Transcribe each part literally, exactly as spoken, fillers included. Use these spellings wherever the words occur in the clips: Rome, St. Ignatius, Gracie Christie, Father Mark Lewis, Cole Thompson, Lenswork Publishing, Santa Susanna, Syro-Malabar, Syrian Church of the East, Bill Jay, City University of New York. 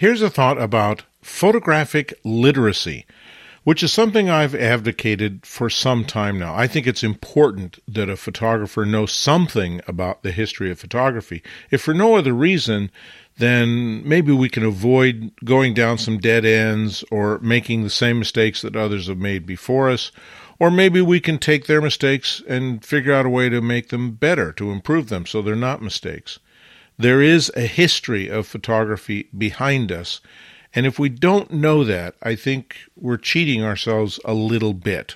Here's a thought about photographic literacy, which is something I've advocated for some time now. I think it's important that a photographer know something about the history of photography. If for no other reason, then maybe we can avoid going down some dead ends or making the same mistakes that others have made before us. Or maybe we can take their mistakes and figure out a way to make them better, to improve them so they're not mistakes. There is a history of photography behind us. And if we don't know that, I think we're cheating ourselves a little bit.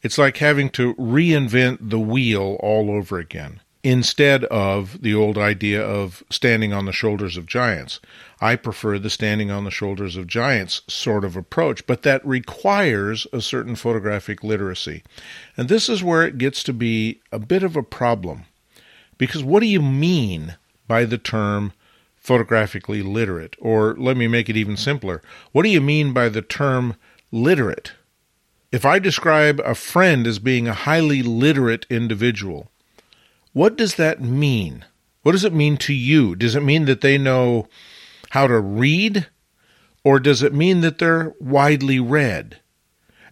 It's like having to reinvent the wheel all over again, instead of the old idea of standing on the shoulders of giants. I prefer the standing on the shoulders of giants sort of approach, but that requires a certain photographic literacy. And this is where it gets to be a bit of a problem, because what do you mean by the term photographically literate? Or let me make it even simpler. What do you mean by the term literate? If I describe a friend as being a highly literate individual, what does that mean? What does it mean to you? Does it mean that they know how to read? Or does it mean that they're widely read?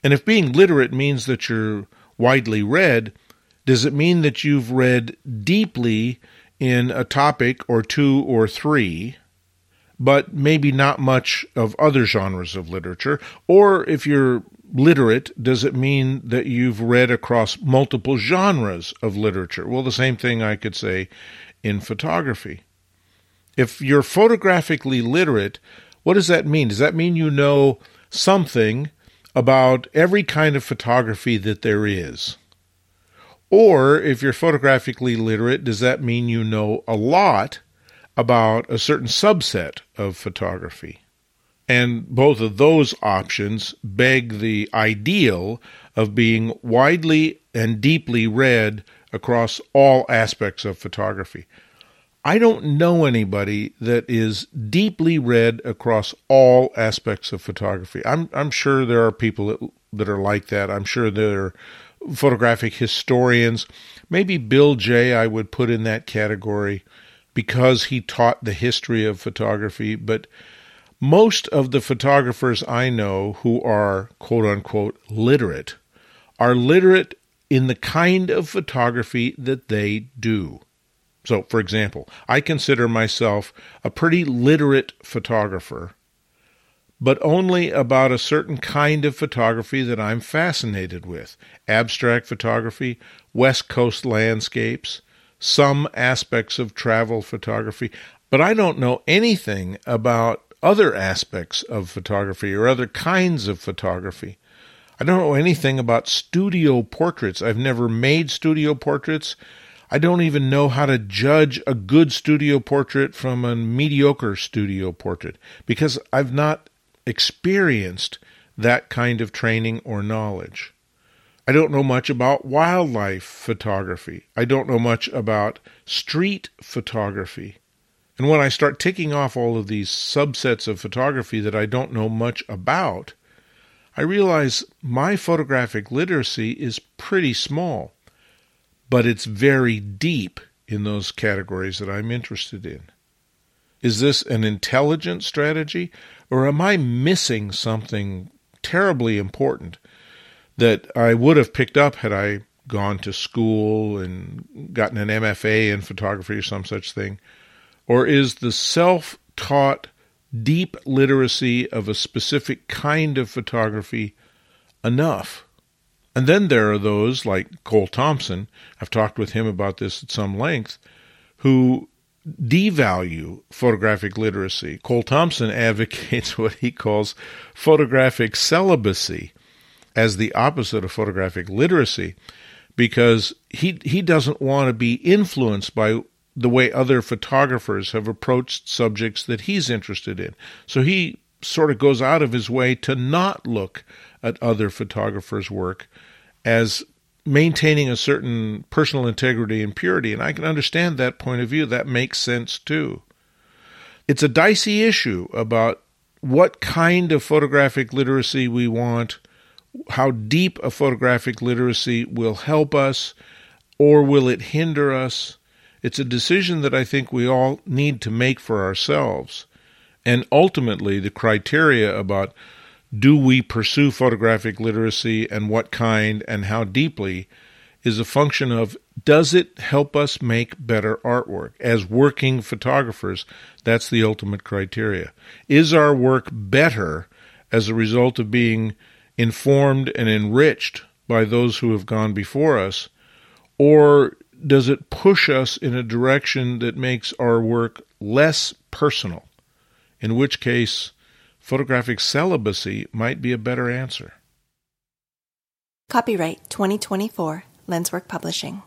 And if being literate means that you're widely read, does it mean that you've read deeply in a topic or two or three, but maybe not much of other genres of literature? Or if you're literate, does it mean that you've read across multiple genres of literature? Well, the same thing I could say in photography. If you're photographically literate, what does that mean? Does that mean you know something about every kind of photography that there is? Or if you're photographically literate, does that mean you know a lot about a certain subset of photography? And both of those options beg the ideal of being widely and deeply read across all aspects of photography. I don't know anybody that is deeply read across all aspects of photography. I'm, I'm sure there are people that, that are like that. I'm sure there are photographic historians. Maybe Bill Jay I would put in that category because he taught the history of photography. But most of the photographers I know who are quote-unquote literate are literate in the kind of photography that they do. So, for example, I consider myself a pretty literate photographer, but only about a certain kind of photography that I'm fascinated with. Abstract photography, West Coast landscapes, some aspects of travel photography. But I don't know anything about other aspects of photography or other kinds of photography. I don't know anything about studio portraits. I've never made studio portraits. I don't even know how to judge a good studio portrait from a mediocre studio portrait because I've not experienced that kind of training or knowledge. I don't know much about wildlife photography. I don't know much about street photography. And when I start ticking off all of these subsets of photography that I don't know much about, I realize my photographic literacy is pretty small, but it's very deep in those categories that I'm interested in. Is this an intelligent strategy, or am I missing something terribly important that I would have picked up had I gone to school and gotten an M F A in photography or some such thing? Or is the self-taught deep literacy of a specific kind of photography enough? And then there are those like Cole Thompson, I've talked with him about this at some length, who devalue photographic literacy. Cole Thompson advocates what he calls photographic celibacy as the opposite of photographic literacy because he he doesn't want to be influenced by the way other photographers have approached subjects that he's interested in. So he sort of goes out of his way to not look at other photographers' work as maintaining a certain personal integrity and purity, and I can understand that point of view. That makes sense too. It's a dicey issue about what kind of photographic literacy we want, how deep a photographic literacy will help us, or will it hinder us? It's a decision that I think we all need to make for ourselves, and ultimately the criteria about do we pursue photographic literacy and what kind and how deeply is a function of does it help us make better artwork? As working photographers, that's the ultimate criteria. Is our work better as a result of being informed and enriched by those who have gone before us, or does it push us in a direction that makes our work less personal, in which case photographic celibacy might be a better answer? Copyright twenty twenty-four, Lenswork Publishing.